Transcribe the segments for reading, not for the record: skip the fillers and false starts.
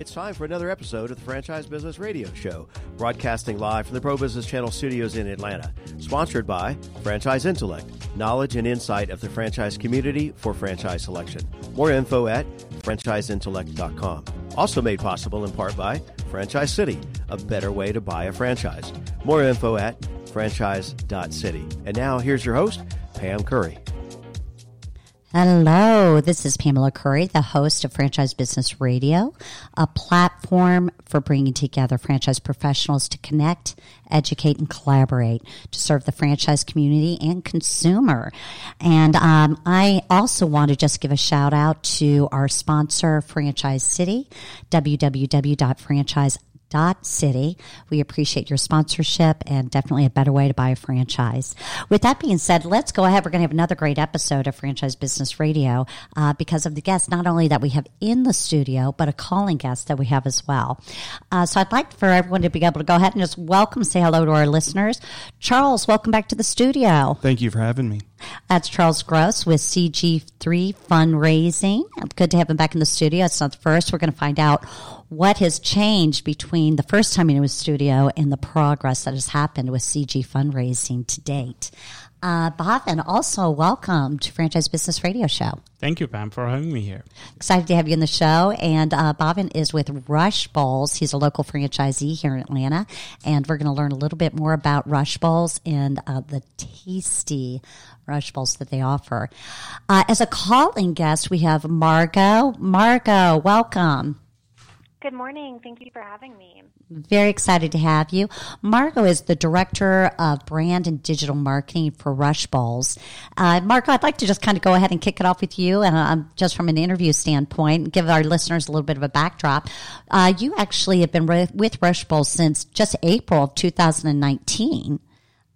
It's time for another episode of the Franchise Business Radio Show, broadcasting live from the Pro Business Channel studios in Atlanta, sponsored by Franchise Intellect, knowledge and insight of the franchise community for franchise selection. More info at franchiseintellect.com. Also made possible in part by Franchise City, a better way to buy a franchise. More info at franchise.city. And now here's your host, Pam Curry. Hello, this is Pamela Curry, the host of Franchise Business Radio, a platform for bringing together franchise professionals to connect, educate, and collaborate to serve the franchise community and consumer. And I also want to just give a shout out to our sponsor, Franchise City, www.franchise.city. We appreciate your sponsorship and definitely a better way to buy a franchise. With that being said, let's go ahead. We're going to have another great episode of Franchise Business Radio because of the guest, not only that we have in the studio, but a calling guest that we have as well. So I'd like for everyone to be able to go ahead and just welcome, say hello to our listeners. Charles, welcome back to the studio. Thank you for having me. That's Charles Gross with CG3 Fundraising. Good to have him back in the studio. It's not the first. We're going to find out what has changed between the first time in his studio and the progress that has happened with CG Fundraising to date. Bhavin, also welcome to Franchise Business Radio Show. Thank you, Pam, for having me here. Excited to have you in the show. And Bhavin is with Rush Bowls. He's a local franchisee here in Atlanta. And we're going to learn a little bit more about Rush Bowls and the tasty Rush Bowls that they offer. As a calling guest, we have Margo. Margo, welcome. Good morning. Thank you for having me. Very excited to have you. Margo is the Director of Brand and Digital Marketing for Rush Bowls. Margo, I'd like to just kind of go ahead and kick it off with you, and just from an interview standpoint, give our listeners a little bit of a backdrop. You actually have been with Rush Bowls since just April of 2019,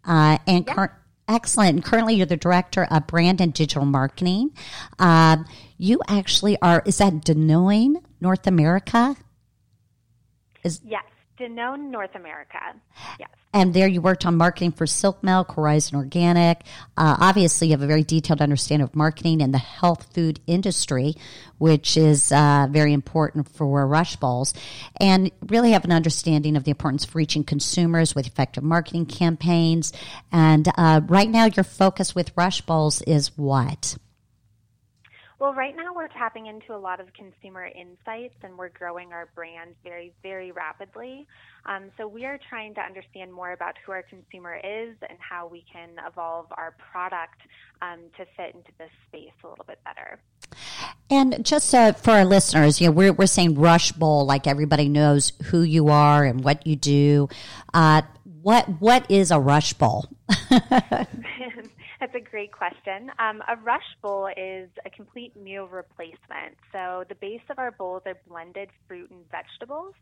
and yeah. Excellent. And currently you're the Director of Brand and Digital Marketing. You actually are, is that Danone North America? Yes, Danone North America, yes. And there you worked on marketing for Silk Milk, Horizon Organic. Obviously, you have a very detailed understanding of marketing in the health food industry, which is very important for Rush Bowls, and really have an understanding of the importance of reaching consumers with effective marketing campaigns. And right now, your focus with Rush Bowls is what? Well, right now we're tapping into a lot of consumer insights and we're growing our brand very, very rapidly. So we are trying to understand more about who our consumer is and how we can evolve our product to fit into this space a little bit better. And just for our listeners, you know, we're saying Rush Bowl, like everybody knows who you are and what you do. What is a Rush Bowl? That's a great question. A Rush Bowl is a complete meal replacement. So the base of our bowls are blended fruit and vegetables,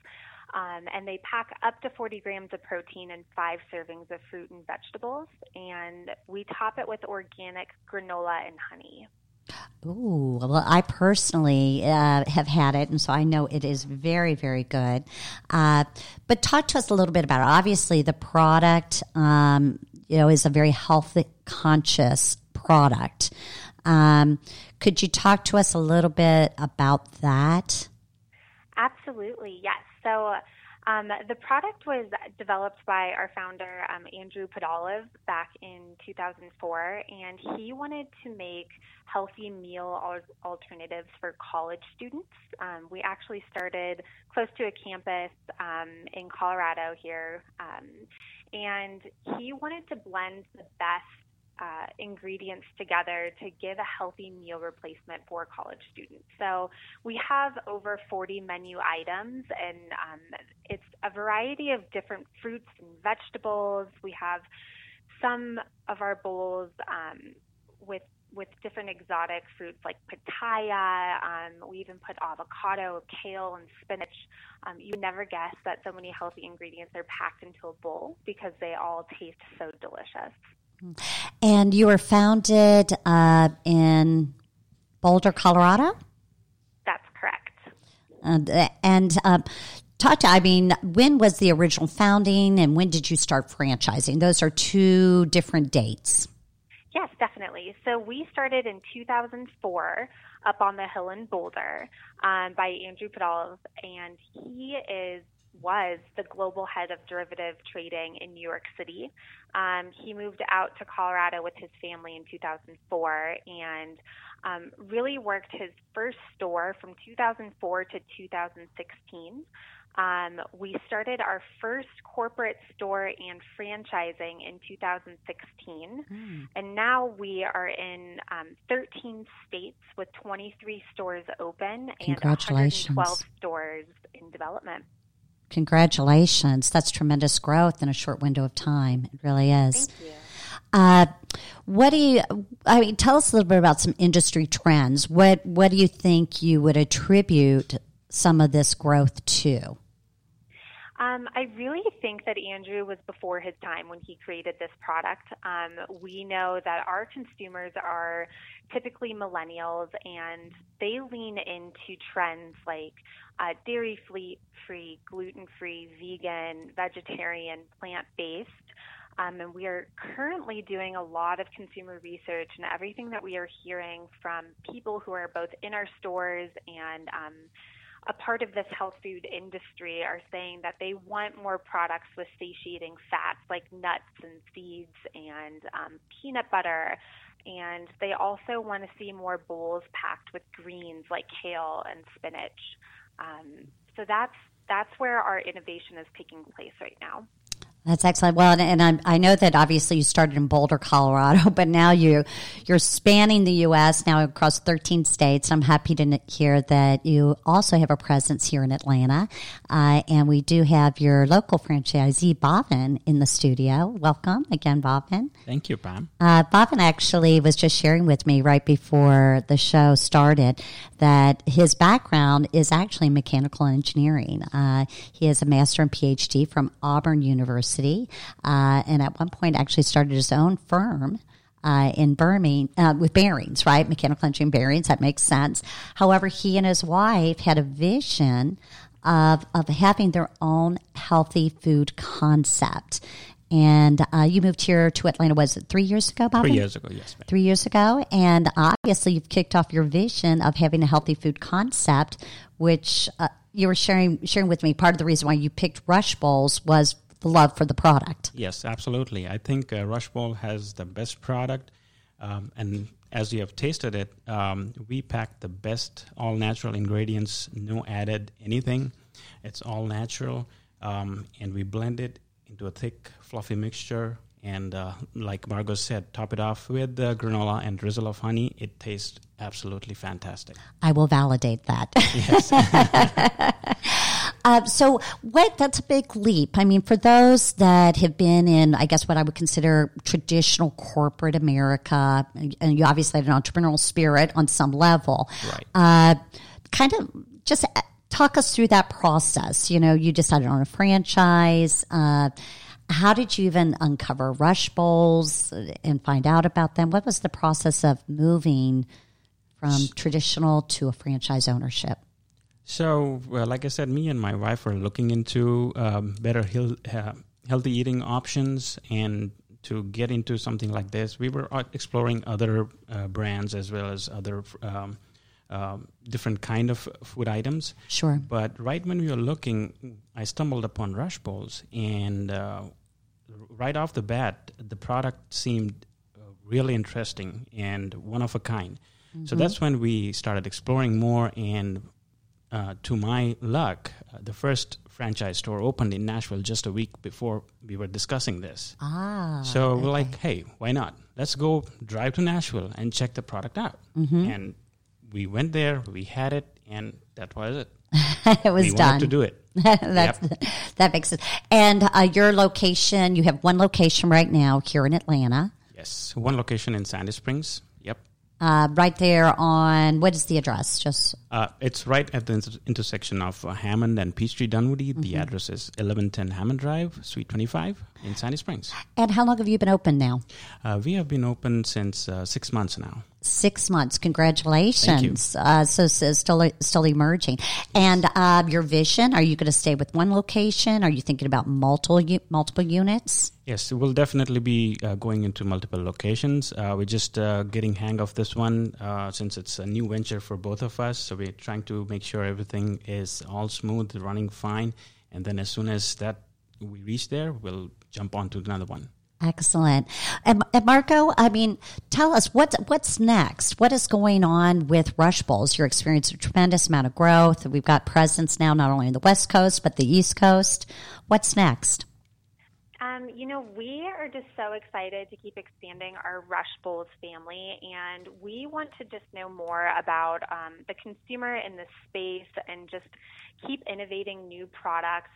and they pack up to 40 grams of protein and 5 servings of fruit and vegetables, and we top it with organic granola and honey. Ooh, well, I personally have had it, and so I know it is very, very good. But talk to us a little bit about it. Obviously, the product, you know, is a very health-conscious product. Could you talk to us a little bit about that? Absolutely, yes. So the product was developed by our founder, Andrew Pudalov, back in 2004, and he wanted to make healthy meal alternatives for college students. We actually started close to a campus in Colorado here, and he wanted to blend the best ingredients together to give a healthy meal replacement for college students. So we have over 40 menu items, and it's a variety of different fruits and vegetables. We have some of our bowls with different exotic fruits like pitaya. We even put avocado, kale, and spinach. You never guess that so many healthy ingredients are packed into a bowl because they all taste so delicious. And you were founded in Boulder, Colorado? That's correct. And talk to, I mean, when was the original founding and when did you start franchising? Those are two different dates. Yes, Definitely. So we started in 2004 up on the hill in Boulder by Andrew Pudalov, and he was the global head of derivative trading in New York City. He moved out to Colorado with his family in 2004 and really worked his first store from 2004 to 2016. We started our first corporate store and franchising in 2016, and now we are in 13 states with 23 stores open and 112 stores in development. Congratulations. That's tremendous growth in a short window of time. It really is. Thank you. Tell us a little bit about some industry trends. What do you think you would attribute some of this growth to? I really think that Andrew was before his time when he created this product. We know that our consumers are typically millennials, and they lean into trends like dairy-free, gluten-free, vegan, vegetarian, plant-based. And we are currently doing a lot of consumer research, and everything that we are hearing from people who are both in our stores and a part of this health food industry are saying that they want more products with satiating fats like nuts and seeds and peanut butter. And they also want to see more bowls packed with greens like kale and spinach. So that's where our innovation is taking place right now. That's excellent. Well, and I know that obviously you started in Boulder, Colorado, but now you're spanning the U.S. now across 13 states. I'm happy to hear that you also have a presence here in Atlanta, and we do have your local franchisee, Bhavin, in the studio. Welcome again, Bhavin. Thank you, Pam. Bhavin actually was just sharing with me right before the show started that his background is actually mechanical engineering. He has a master and PhD from Auburn University. And at one point actually started his own firm in Birmingham with bearings, right? Mechanical engineering bearings, that makes sense. However, he and his wife had a vision of having their own healthy food concept. And you moved here to Atlanta, was it 3 years ago, Bobby? 3 years ago, yes, ma'am. 3 years ago, and obviously you've kicked off your vision of having a healthy food concept, which you were sharing with me. Part of the reason why you picked Rush Bowls was the love for the product. Yes, absolutely. I think Rush Bowl has the best product, and as you have tasted it, we pack the best all-natural ingredients, no added anything. It's all-natural, and we blend it into a thick, fluffy mixture, and like Margo said, top it off with granola and drizzle of honey. It tastes absolutely fantastic. I will validate that. Yes. So what? That's a big leap. I mean, for those that have been in, I guess, what I would consider traditional corporate America, and you obviously had an entrepreneurial spirit on some level. Right. Kind of just talk us through that process. You know, you decided on a franchise. How did you even uncover Rush Bowls and find out about them? What was the process of moving from traditional to a franchise ownership? So, like I said, me and my wife are looking into better healthy eating options, and to get into something like this, we were exploring other brands as well as other different kind of food items. Sure. But right when we were looking, I stumbled upon Rush Bowls, and right off the bat, the product seemed really interesting and one of a kind. Mm-hmm. So that's when we started exploring more, and to my luck, the first franchise store opened in Nashville just a week before we were discussing this. So okay. We're like, hey, why not? Let's go drive to Nashville and check the product out. Mm-hmm. And we went there, we had it, and that was it. It was done. We wanted to do it. That makes sense. And your location, you have one location right now here in Atlanta. Yes, one location in Sandy Springs. Yep. Right there on, what is the address? Just it's right at the intersection of Hammond and Peachtree Dunwoody. Mm-hmm. The address is 1110 Hammond Drive, Suite 25. in Sandy Springs. And how long have you been open now? We have been open since 6 months now. 6 months. Congratulations. Thank you. So still emerging. Yes. And your vision, are you going to stay with one location? Are you thinking about multiple units? Yes, we'll definitely be going into multiple locations. We're just getting hang of this one since it's a new venture for both of us. So we're trying to make sure everything is all smooth, running fine. And then as soon as that we reach there, we'll jump on to another one. Excellent. And Margo, I mean, tell us what's next. What is going on with Rush Bowls? You're experiencing a tremendous amount of growth. We've got presence now not only on the West Coast, but the East Coast. What's next? We are just so excited to keep expanding our Rush Bowls family, and we want to just know more about the consumer in the space and just keep innovating new products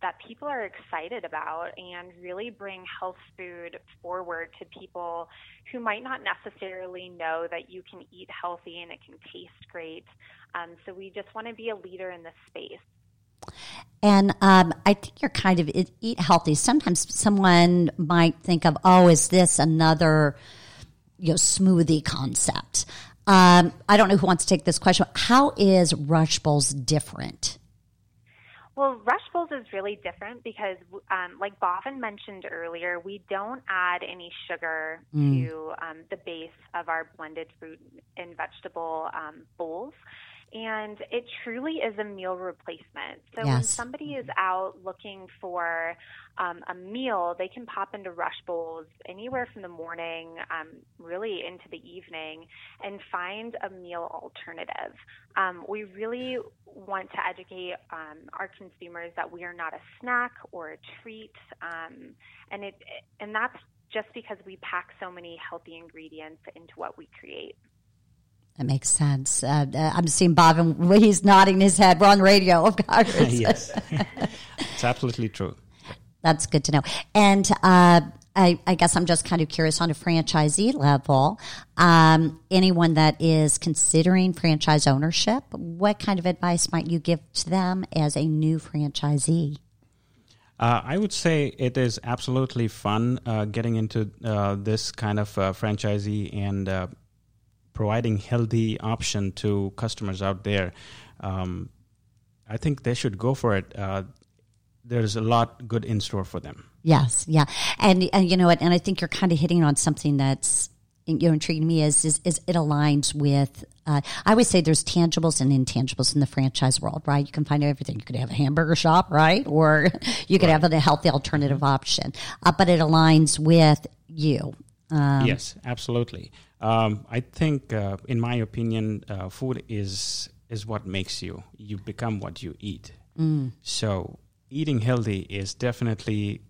that people are excited about and really bring health food forward to people who might not necessarily know that you can eat healthy and it can taste great. So we just want to be a leader in this space. And I think you're kind of eat healthy. Sometimes someone might think of, oh, is this another smoothie concept? I don't know who wants to take this question. How is Rush Bowls different? Well, Rush Bowls is really different because, like Bhavin mentioned earlier, we don't add any sugar to the base of our blended fruit and vegetable bowls. And it truly is a meal replacement. So yes. When somebody is out looking for a meal, they can pop into Rush Bowls anywhere from the morning, really into the evening, and find a meal alternative. We really want to educate our consumers that we are not a snack or a treat, and that's just because we pack so many healthy ingredients into what we create. That makes sense. I'm seeing Bhavin, he's nodding his head. We're on radio, of course. Yes, it's absolutely true. That's good to know. And I guess I'm just kind of curious on a franchisee level, anyone that is considering franchise ownership, what kind of advice might you give to them as a new franchisee? I would say it is absolutely fun getting into this kind of franchisee and providing healthy option to customers out there. I think they should go for it. There's a lot good in store for them. Yes, yeah. And you know what, and I think you're kind of hitting on something that's intriguing me is it aligns with, I always say there's tangibles and intangibles in the franchise world, right? You can find everything. You could have a hamburger shop, right? Or you could have a healthy alternative option, but it aligns with you. Yes, absolutely. I think, in my opinion, food is what makes you. You become what you eat. So eating healthy is definitely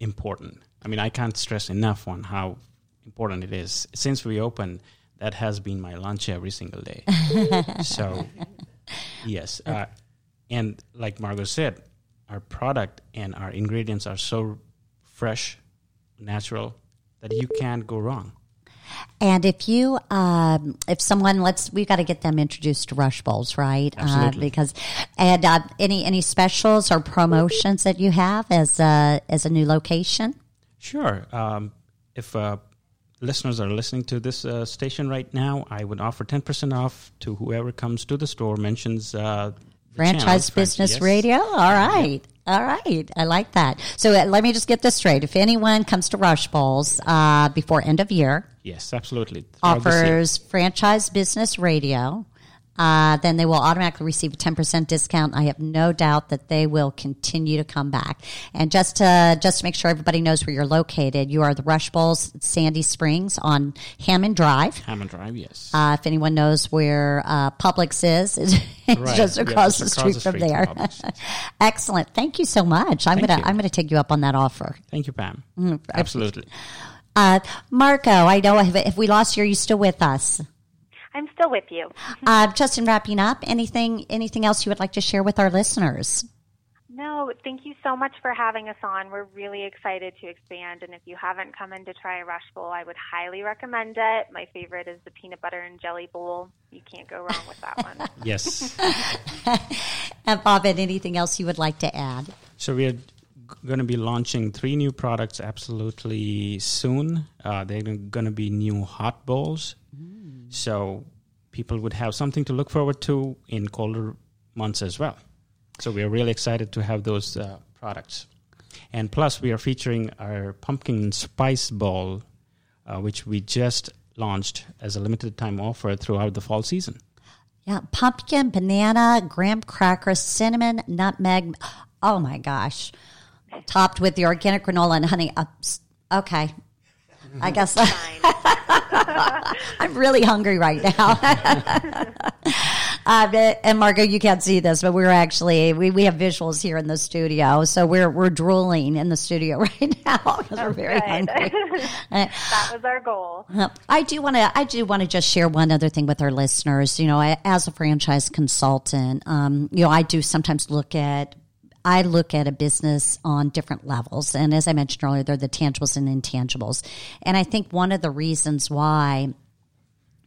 important. I mean, I can't stress enough on how important it is. Since we opened, that has been my lunch every single day. So, yes. And like Margo said, our product and our ingredients are so fresh, natural, that you can't go wrong. And if you, if someone, we've got to get them introduced to Rush Bowls, right? Absolutely. Because any specials or promotions that you have as a new location? Sure. If listeners are listening to this station right now, I would offer 10% off to whoever comes to the store, mentions Franchise Business Radio. All right. Yep. All right. I like that. So let me just get this straight. If anyone comes to Rush Bowls before end of year. Yes, absolutely. Offers Franchise Business Radio. Then they will automatically receive a 10% discount. I have no doubt that they will continue to come back. And just to make sure everybody knows where you're located, you are the Rush Bowls Sandy Springs on Hammond Drive. Hammond Drive, yes. If anyone knows where Publix is, it's right. just across the street from there. Excellent. Thank you so much. I'm gonna take you up on that offer. Thank you, Pam. Mm-hmm. Absolutely. Margo, I know if we lost you, are you still with us? I'm still with you. Just in wrapping up, anything else you would like to share with our listeners? No, thank you so much for having us on. We're really excited to expand, and if you haven't come in to try a Rush Bowl, I would highly recommend it. My favorite is the peanut butter and jelly bowl. You can't go wrong with that one. Yes. And Bhavin, anything else you would like to add? So we are going to be launching 3 new products absolutely soon. They're going to be new hot bowls. Mm. So people would have something to look forward to in colder months as well. So we are really excited to have those products. And plus, we are featuring our pumpkin spice bowl, which we just launched as a limited time offer throughout the fall season. Yeah, pumpkin, banana, graham cracker, cinnamon, nutmeg. Oh, my gosh. Topped with the organic granola and honey. Okay. I guess I'm really hungry right now. And Margo, you can't see this, but we're actually we have visuals here in the studio, so we're drooling in the studio right now because we're very hungry. That was our goal. I do want to just share one other thing with our listeners. You know, as a franchise consultant, you know, I do sometimes look at a business on different levels. And as I mentioned earlier, they're the tangibles and intangibles. And I think one of the reasons why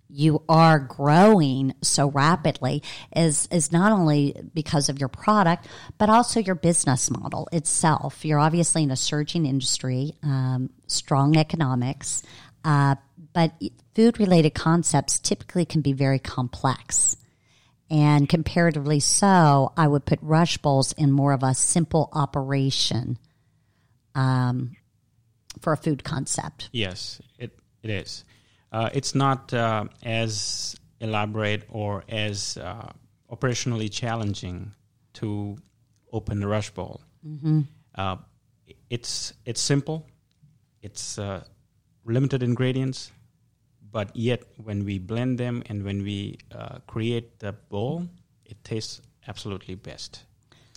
you are growing so rapidly is not only because of your product, but also your business model itself. You're obviously in a surging industry, strong economics, but food-related concepts typically can be very complex. And comparatively so, I would put Rush Bowls in more of a simple operation for a food concept. Yes, it is. It's not as elaborate or as operationally challenging to open the Rush Bowl. Mm-hmm. It's simple. It's limited ingredients. But yet, when we blend them and when we create the bowl, it tastes absolutely best.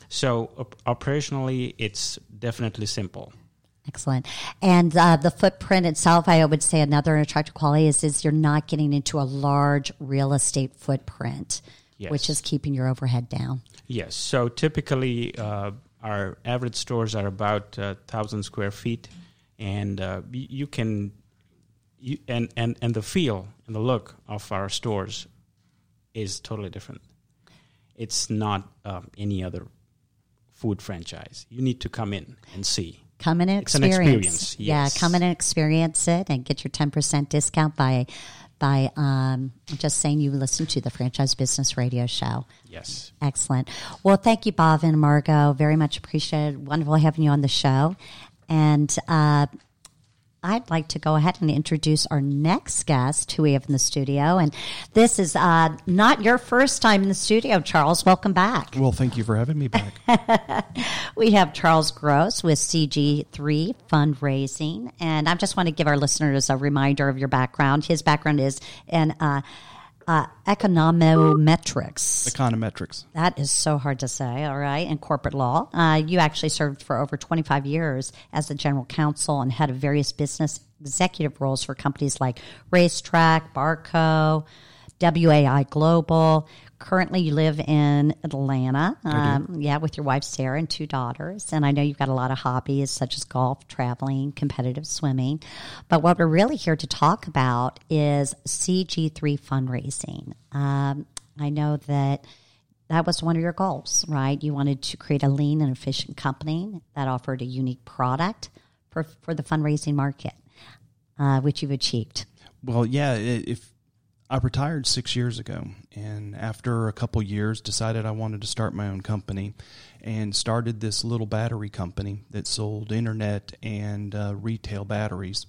So operationally, it's definitely simple. Excellent. And the footprint itself, I would say another attractive quality is you're not getting into a large real estate footprint, yes, which is keeping your overhead down. Yes. So typically, our average stores are about 1,000 square feet, and you can... And the feel and the look of our stores is totally different. It's not any other food franchise. You need to come in and see. Come in and experience. It's an experience. Yes. Yeah, come in and experience it and get your 10% discount by just saying you listen to the Franchise Business Radio Show. Yes. Excellent. Well, thank you, Bhavin and Margo. Very much appreciated. Wonderful having you on the show. And... I'd like to go ahead and introduce our next guest who we have in the studio. And this is not your first time in the studio, Charles. Welcome back. Well, thank you for having me back. We have Charles Gross with CG3 Fundraising. And I just want to give our listeners a reminder of your background. His background is in econometrics. Econometrics. That is so hard to say, all right, and corporate law. You actually served for over 25 years as the general counsel and head of various business executive roles for companies like Racetrack, Barco, WAI Global. Currently, you live in Atlanta, with your wife, Sarah, and 2 daughters. And I know you've got a lot of hobbies such as golf, traveling, competitive swimming. But what we're really here to talk about is CG3 fundraising. I know that was one of your goals, right? You wanted to create a lean and efficient company that offered a unique product for the fundraising market, which you've achieved. Well, yeah, I retired 6 years ago, and after a couple years decided I wanted to start my own company and started this little battery company that sold internet and retail batteries,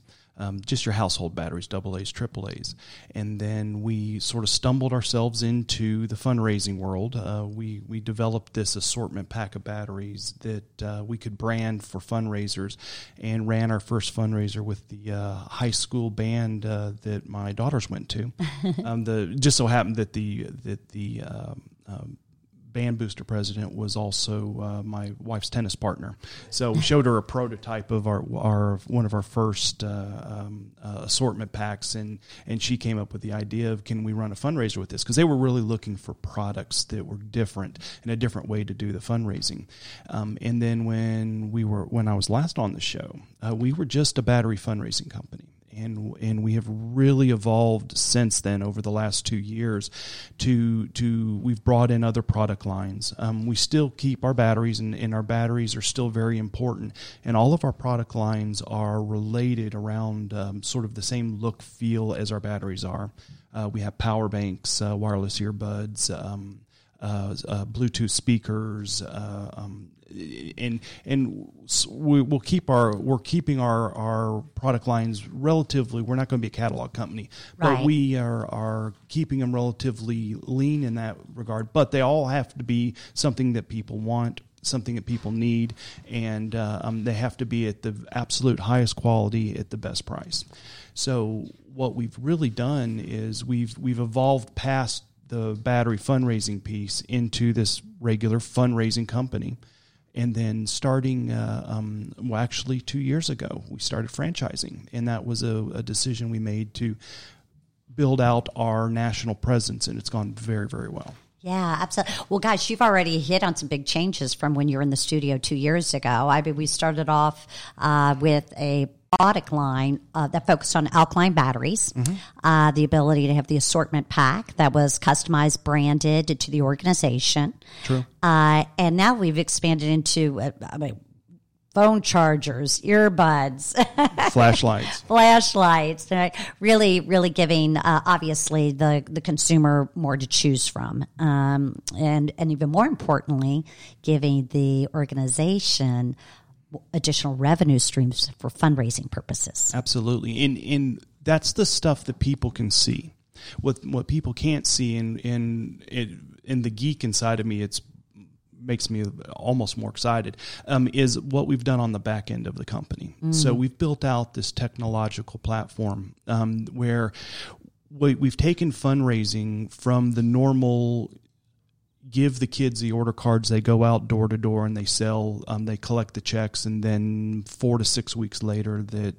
just your household batteries, AA's, AAA's. And then we sort of stumbled ourselves into the fundraising world. We developed this assortment pack of batteries that we could brand for fundraisers and ran our first fundraiser with the high school band that my daughters went to. Just so happened that the band booster president was also my wife's tennis partner, so we showed her a prototype of our one of our first assortment packs, and she came up with the idea of, can we run a fundraiser with this? Because they were really looking for products that were different and a different way to do the fundraising. And then when I was last on the show, we were just a battery fundraising company. and we have really evolved since then over the last 2 years. We've brought in other product lines. We still keep our batteries, and our batteries are still very important. And all of our product lines are related around sort of the same look, feel as our batteries are. We have power banks, wireless earbuds, Bluetooth speakers, and we'll keep our product lines relatively. We're not going to be a catalog company, right, but we are keeping them relatively lean in that regard. But they all have to be something that people want, something that people need, and they have to be at the absolute highest quality at the best price. So what we've really done is we've evolved past the battery fundraising piece into this regular fundraising company. And then starting, 2 years ago, we started franchising. And that was a decision we made to build out our national presence. And it's gone very, very well. Yeah, absolutely. Well, gosh, you've already hit on some big changes from when you were in the studio 2 years ago. I mean, we started off with a product line that focused on alkaline batteries, mm-hmm. The ability to have the assortment pack that was customized, branded to the organization. True. And now we've expanded into phone chargers, earbuds, flashlights, really giving, obviously, the consumer more to choose from. And even more importantly, giving the organization additional revenue streams for fundraising purposes. Absolutely. And that's the stuff that people can see. What people can't see, in the geek inside of me, it makes me almost more excited, is what we've done on the back end of the company. Mm. So we've built out this technological platform where we've taken fundraising from the normal give the kids the order cards, they go out door to door and they sell, they collect the checks, and then 4 to 6 weeks later the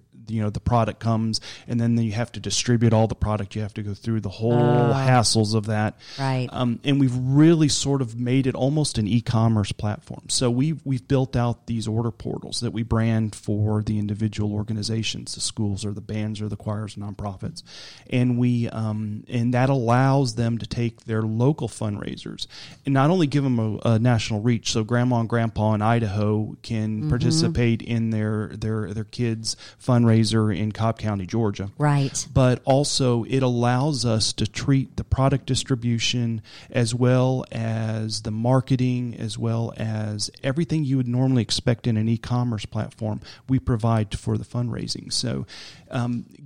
product comes, and then you have to distribute all the product. You have to go through the whole hassles of that. Right. And we've really sort of made it almost an e-commerce platform. So we've built out these order portals that we brand for the individual organizations, the schools or the bands or the choirs, nonprofits. And and that allows them to take their local fundraisers and not only give them a national reach. So grandma and grandpa in Idaho can mm-hmm. participate in their kids' fundraisers in Cobb County, Georgia. Right. But also it allows us to treat the product distribution as well as the marketing, as well as everything you would normally expect in an e-commerce platform. We provide for the fundraising. So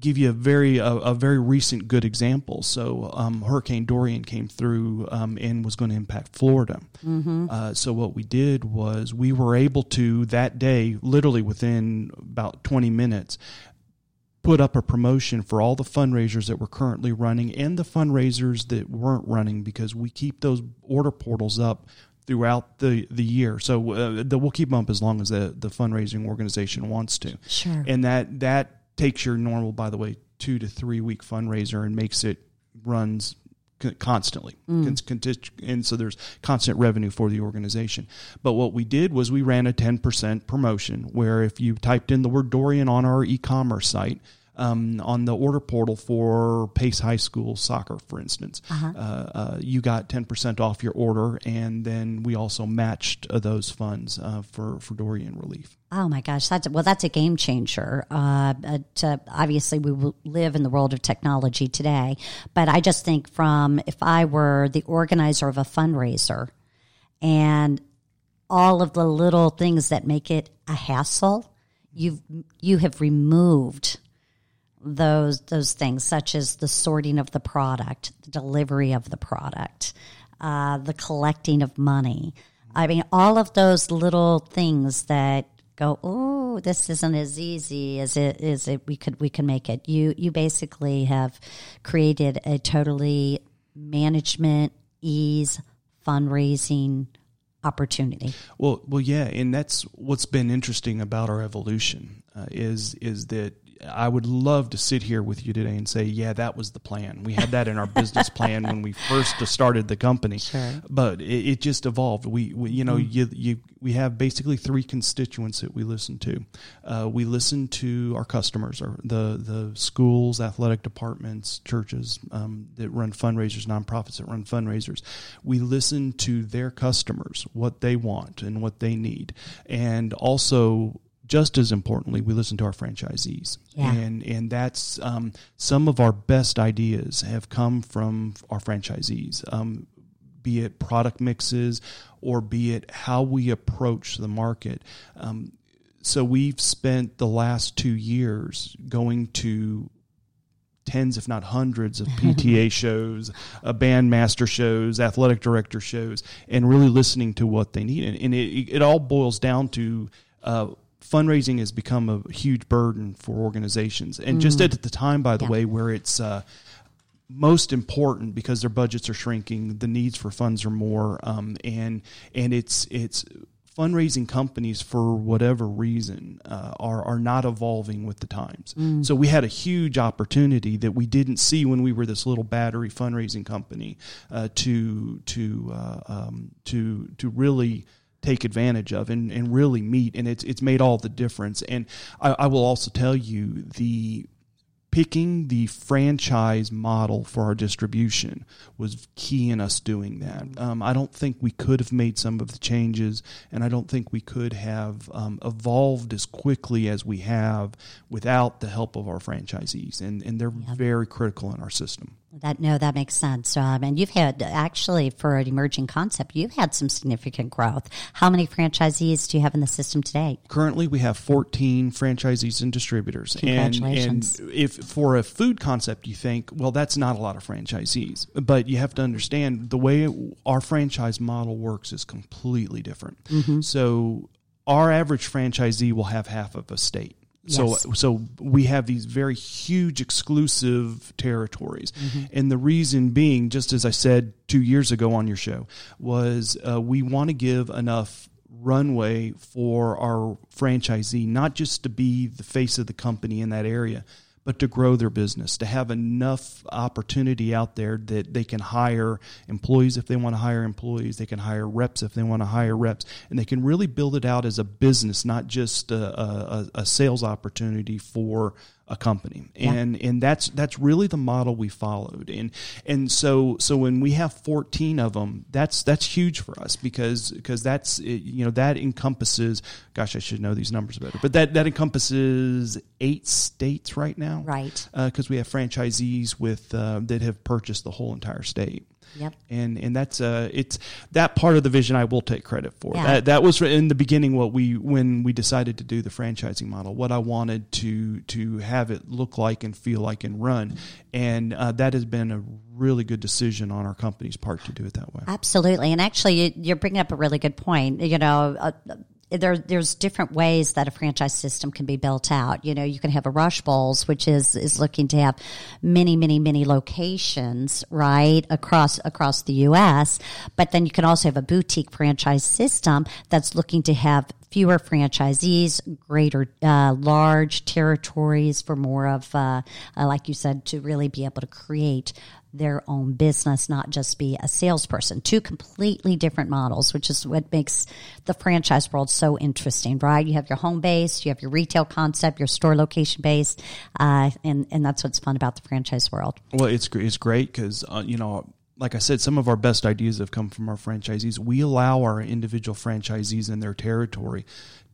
give you a very recent good example. So Hurricane Dorian came through and was going to impact Florida. Mm-hmm. So what we did was we were able to that day, literally within about 20 minutes, put up a promotion for all the fundraisers that were currently running and the fundraisers that weren't running, because we keep those order portals up throughout the year. So we'll keep them up as long as the fundraising organization wants to. Sure. And that takes your normal, by the way, 2 to 3 week fundraiser and makes it runs constantly. Mm. And so there's constant revenue for the organization. But what we did was we ran a 10% promotion where if you typed in the word Dorian on our e-commerce site, on the order portal for Pace High School soccer, for instance, uh-huh. You got 10% off your order, and then we also matched those funds for Dorian relief. Oh my gosh, that's a game changer. Obviously, we will live in the world of technology today, but I just think if I were the organizer of a fundraiser, and all of the little things that make it a hassle, you have removed those things, such as the sorting of the product, the delivery of the product, the collecting of money. I mean, all of those little things that go, oh, this isn't as easy as it is. We can make it. You basically have created a totally management ease fundraising opportunity. Well, yeah, and that's what's been interesting about our evolution is that I would love to sit here with you today and say, yeah, that was the plan. We had that in our business plan when we first started the company, sure. But it just evolved. We you know, mm-hmm. we have basically three constituents that we listen to. We listen to our customers, or the schools, athletic departments, churches that run fundraisers, nonprofits that run fundraisers. We listen to their customers, what they want and what they need. And also, just as importantly, we listen to our franchisees. Yeah. And that's some of our best ideas have come from our franchisees, be it product mixes or be it how we approach the market. So we've spent the last 2 years going to tens, if not hundreds, of PTA shows, bandmaster shows, athletic director shows, and really listening to what they need. And it all boils down to fundraising has become a huge burden for organizations. And just at the time, by the way, where it's most important because their budgets are shrinking, the needs for funds are more, and it's fundraising companies, for whatever reason, are not evolving with the times. So we had a huge opportunity that we didn't see when we were this little battery fundraising company to really take advantage of and really meet. And it's made all the difference. And I will also tell you, the picking the franchise model for our distribution was key in us doing that. I don't think we could have made some of the changes, and I don't think we could have evolved as quickly as we have without the help of our franchisees. And they're very critical in our system. That makes sense. And you've had, actually, for an emerging concept, you've had some significant growth. How many franchisees do you have in the system today? Currently, we have 14 franchisees and distributors. Congratulations. And if for a food concept, you think, well, that's not a lot of franchisees. But you have to understand, the way our franchise model works is completely different. Mm-hmm. So our average franchisee will have half of a state. Yes. So we have these very huge exclusive territories. Mm-hmm. And the reason being, just as I said 2 years ago on your show, was we want to give enough runway for our franchisee, not just to be the face of the company in that area, but to grow their business, to have enough opportunity out there that they can hire employees if they want to hire employees, they can hire reps if they want to hire reps, and they can really build it out as a business, not just a sales opportunity for a company. Yeah. And that's really the model we followed. And so when we have 14 of them, that's huge for us because that's, you know, that encompasses, gosh, I should know these numbers better, but that encompasses 8 states right now. Right. Because we have franchisees with, that have purchased the whole entire state. Yep. And that's it's that part of the vision I will take credit for. Yeah. That was in the beginning when we decided to do the franchising model, what I wanted to have it look like and feel like and run. And that has been a really good decision on our company's part to do it that way. Absolutely. And actually, you're bringing up a really good point. You know, there's different ways that a franchise system can be built out. You know, you can have a Rush Bowls, which is looking to have many, many, many locations, right, across the U.S., but then you can also have a boutique franchise system that's looking to have fewer franchisees, greater, large territories for more of, like you said, to really be able to create their own business, not just be a salesperson. Two completely different models, which is what makes the franchise world so interesting, right? You have your home base, you have your retail concept, your store location base, and that's what's fun about the franchise world. Well, it's great because, you know, like I said, some of our best ideas have come from our franchisees. We allow our individual franchisees in their territory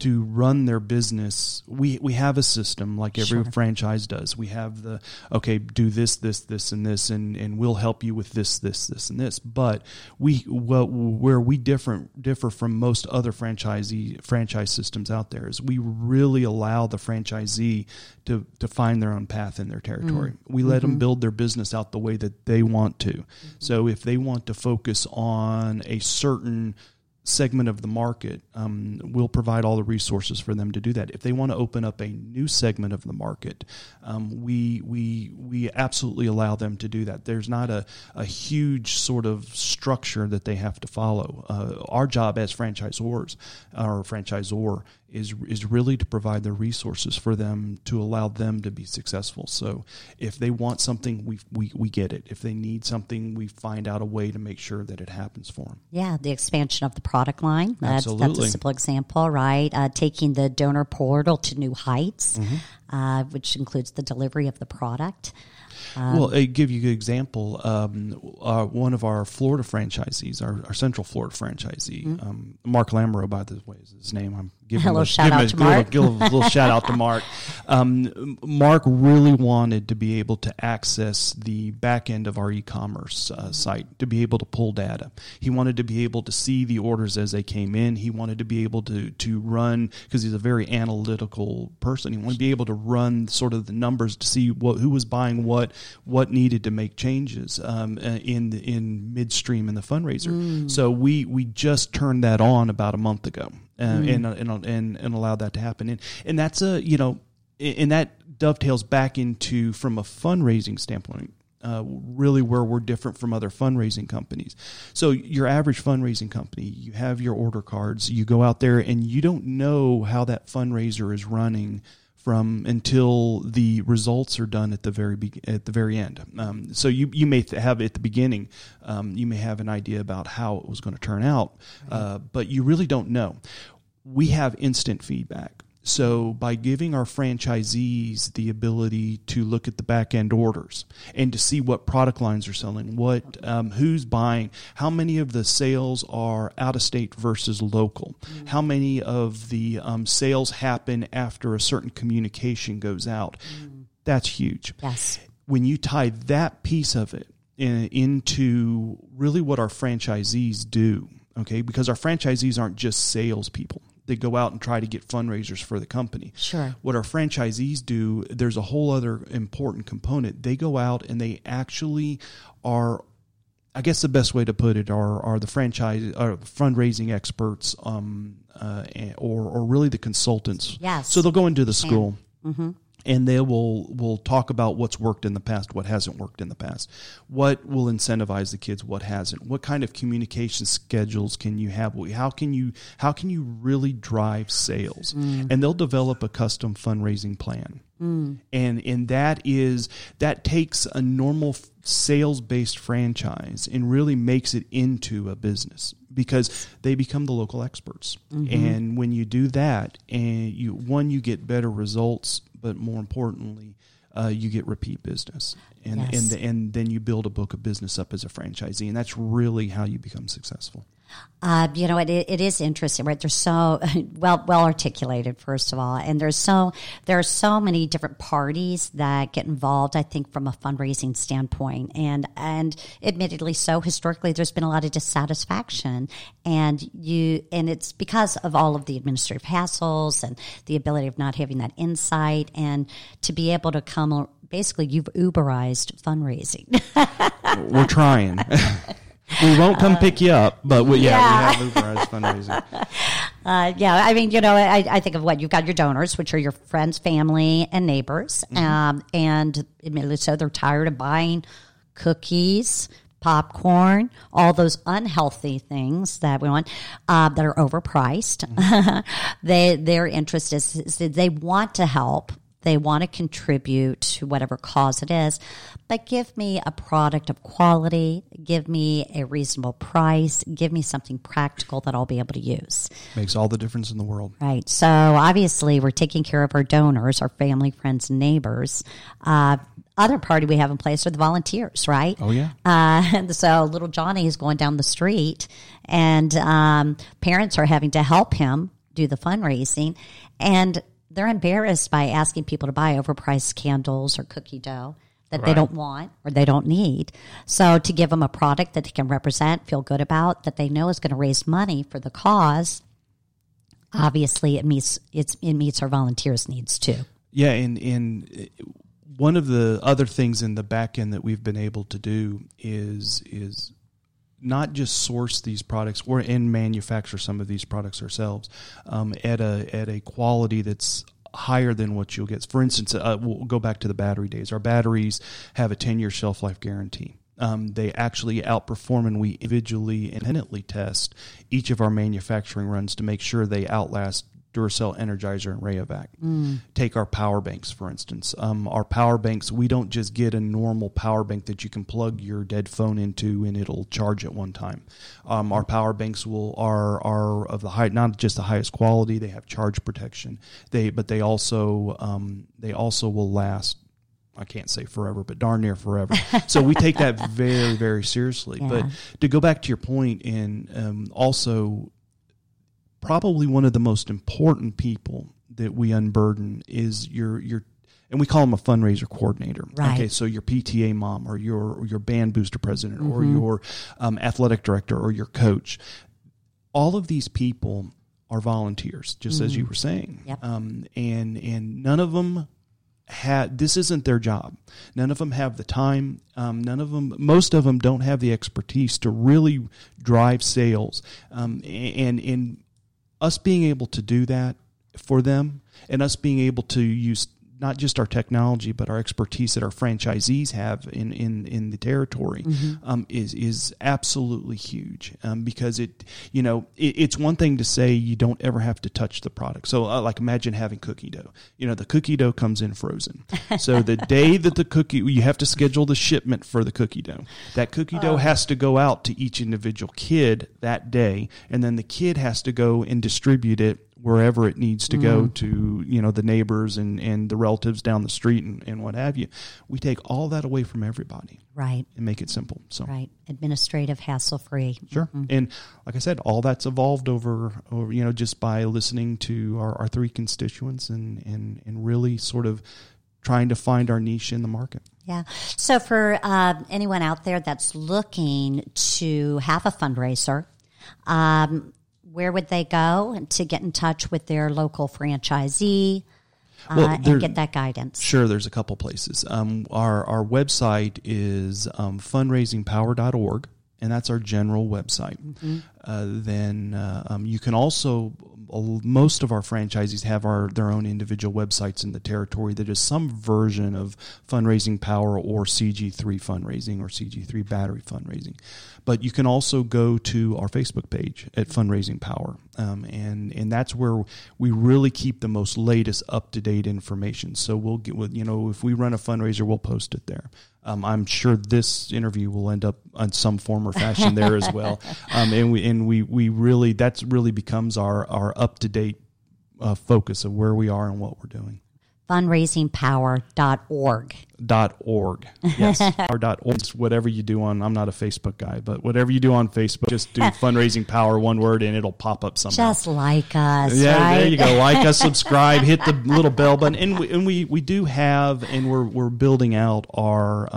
to run their business. We have a system like every franchise does. We have the, okay, do this, this, this, and this, and we'll help you with this, this, this, and this. But where we differ from most other franchise systems out there is we really allow the franchisee to find their own path in their territory. Mm-hmm. We let them build their business out the way that they want to. Mm-hmm. So if they want to focus on a certain segment of the market, we'll provide all the resources for them to do that. If they want to open up a new segment of the market, we absolutely allow them to do that. There's not a huge sort of structure that they have to follow. Our job as franchisor is really to provide the resources for them to allow them to be successful. So if they want something, we get it. If they need something, we find out a way to make sure that it happens for them. Yeah, the expansion of the product line. That's a simple example, right? Taking the donor portal to new heights, which includes the delivery of the product. Well, I give you an example. One of our Florida franchisees, our Central Florida franchisee, Mark Lamoureux, by the way, is his name. I'm giving him a little shout out to Mark. Mark really wanted to be able to access the back end of our e-commerce site, to be able to pull data. He wanted to be able to see the orders as they came in. He wanted to be able to run, because he's a very analytical person. He wanted to be able to run sort of the numbers to see who was buying what needed to make changes in midstream in the fundraiser. So we just turned that on about a month ago and allowed that to happen. And that's and that dovetails back into, from a fundraising standpoint, really where we're different from other fundraising companies. So your average fundraising company, you have your order cards, you go out there and you don't know how that fundraiser is running until the results are done at the very end. So you may have at the beginning, you may have an idea about how it was going to turn out, but you really don't know. We have instant feedback. So by giving our franchisees the ability to look at the back-end orders and to see what product lines are selling, who's buying, how many of the sales are out-of-state versus local, how many of the sales happen after a certain communication goes out, that's huge. Yes. When you tie that piece of it into really what our franchisees do, okay, because our franchisees aren't just salespeople. They go out and try to get fundraisers for the company. Sure. What our franchisees do, there's a whole other important component. They go out and they actually are, I guess the best way to put it, are the franchise or fundraising experts or really the consultants. Yes. So they'll go into the school. Mm-hmm. And they will talk about what's worked in the past, what hasn't worked in the past, what will incentivize the kids, what hasn't, what kind of communication schedules can you have, how can you really drive sales, and they'll develop a custom fundraising plan, and that takes a normal sales-based franchise and really makes it into a business, because they become the local experts. And when you do that, and you get better results, but more importantly, you get repeat business, and then you build a book of business up as a franchisee, and that's really how you become successful. It is interesting, right? They're so well articulated, first of all, and there are so many different parties that get involved, I think, from a fundraising standpoint, and admittedly so, historically, there's been a lot of dissatisfaction, and it's because of all of the administrative hassles and the ability of not having that insight, and to be able to come, basically, you've Uberized fundraising. We're trying. We won't come pick you up, but we have Uberized fundraising. I think of what you've got, your donors, which are your friends, family, and neighbors. And admittedly so, they're tired of buying cookies, popcorn, all those unhealthy things that we want that are overpriced. Their interest is they want to help. They want to contribute to whatever cause it is, but give me a product of quality, give me a reasonable price, give me something practical that I'll be able to use. Makes all the difference in the world. Right. So obviously we're taking care of our donors, our family, friends, neighbors. Other party we have in place are the volunteers, right? Oh, yeah. And so little Johnny is going down the street, and parents are having to help him do the fundraising, and they're embarrassed by asking people to buy overpriced candles or cookie dough that they don't want or they don't need. So to give them a product that they can represent, feel good about, that they know is going to raise money for the cause, obviously it meets our volunteers' needs too. Yeah, and one of the other things in the back end that we've been able to do is not just source these products and manufacture some of these products ourselves at a quality that's higher than what you'll get. For instance, we'll go back to the battery days. Our batteries have a 10-year shelf life guarantee. They actually outperform, and we individually and independently test each of our manufacturing runs to make sure they outlast Duracell, Energizer, and Rayovac. Take our power banks, for instance. Our power banks, we don't just get a normal power bank that you can plug your dead phone into and it'll charge at one time. Our power banks are of the high, not just the highest quality. They have charge protection. They also will last. I can't say forever, but darn near forever. So we take that very, very seriously. Yeah. But to go back to your point, and also probably one of the most important people that we unburden is your and we call them a fundraiser coordinator. Right. Okay, so your PTA mom, or your band booster president, or your athletic director, or your coach. All of these people are volunteers, just as you were saying, and none of them. This isn't their job. None of them have the time. Most of them don't have the expertise to really drive sales. And us being able to do that for them, and us being able to use not just our technology, but our expertise that our franchisees have in the territory, is absolutely huge. Because it's one thing to say you don't ever have to touch the product. So like imagine having cookie dough, the cookie dough comes in frozen. So the day that you have to schedule the shipment for the cookie dough, that cookie dough has to go out to each individual kid that day. And then the kid has to go and distribute it wherever it needs to go to, the neighbors and the relatives down the street and what have you. We take all that away from everybody. Right. And make it simple. So right. Administrative, hassle-free. Sure. Mm-hmm. And like I said, all that's evolved over just by listening to our three constituents and really sort of trying to find our niche in the market. Yeah. So for anyone out there that's looking to have a fundraiser, where would they go to get in touch with their local franchisee and get that guidance? Sure, there's a couple places. Our website is FundraisingPower.org, and that's our general website. Mm-hmm. You can also, most of our franchisees have their own individual websites in the territory that is some version of Fundraising Power or CG3 Fundraising or CG3 Battery Fundraising. But you can also go to our Facebook page at Fundraising Power, and that's where we really keep the most latest up-to-date information. So we'll get, if we run a fundraiser, we'll post it there. I'm sure this interview will end up in some form or fashion there as well. And we really, that's really becomes our up-to-date focus of where we are and what we're doing. FundraisingPower.org. .org. Yes. Our .org. It's whatever you do on, I'm not a Facebook guy, but whatever you do on Facebook, just do Fundraising Power, one word, and it'll pop up somehow. Just like us. Yeah, right? There you go. Like us, subscribe, hit the little bell button. And we do have, and we're building out our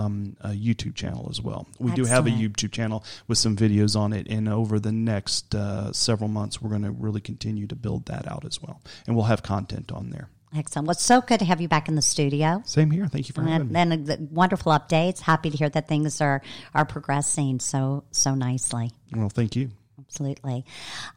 YouTube channel as well. We do have a YouTube channel with some videos on it, and over the next several months, we're going to really continue to build that out as well. And we'll have content on there. Excellent. Well, it's so good to have you back in the studio. Same here. Thank you for having me. And wonderful updates. Happy to hear that things are progressing so nicely. Well, thank you. Absolutely.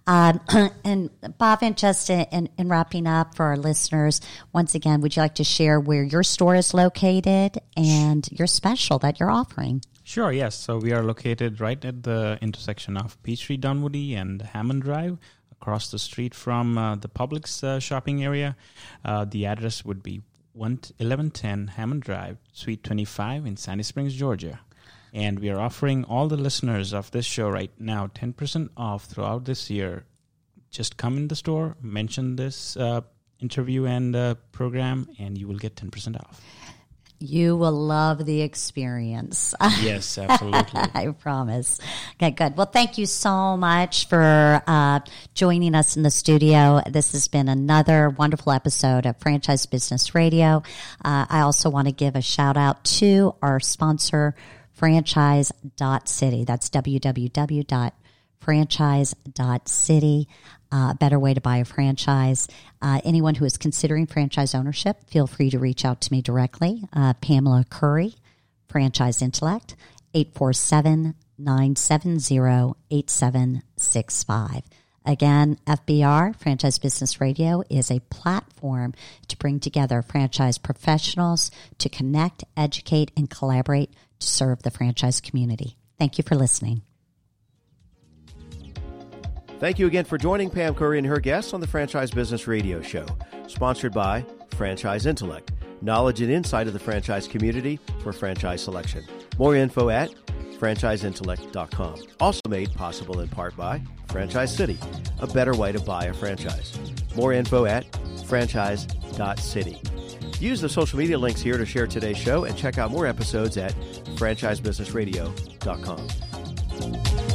And Bhavin, just in wrapping up for our listeners, once again, would you like to share where your store is located and your special that you're offering? Sure, yes. So we are located right at the intersection of Peachtree Dunwoody and Hammond Drive, across the street from the Publix shopping area. The address would be 1110 Hammond Drive, Suite 25 in Sandy Springs, Georgia. And we are offering all the listeners of this show right now 10% off throughout this year. Just come in the store, mention this interview and program, and you will get 10% off. You will love the experience. Yes, absolutely. I promise. Okay, good. Well, thank you so much for joining us in the studio. This has been another wonderful episode of Franchise Business Radio. I also want to give a shout out to our sponsor, Franchise.City. That's www.franchise.city. A better way to buy a franchise. Anyone who is considering franchise ownership, feel free to reach out to me directly. Pamela Curry, Franchise Intellect, 847-970-8765. Again, FBR, Franchise Business Radio, is a platform to bring together franchise professionals to connect, educate, and collaborate to serve the franchise community. Thank you for listening. Thank you again for joining Pam Curry and her guests on the Franchise Business Radio Show, sponsored by Franchise Intellect, knowledge and insight of the franchise community for franchise selection. More info at franchiseintellect.com. Also made possible in part by Franchise City, a better way to buy a franchise. More info at franchise.city. Use the social media links here to share today's show and check out more episodes at franchisebusinessradio.com.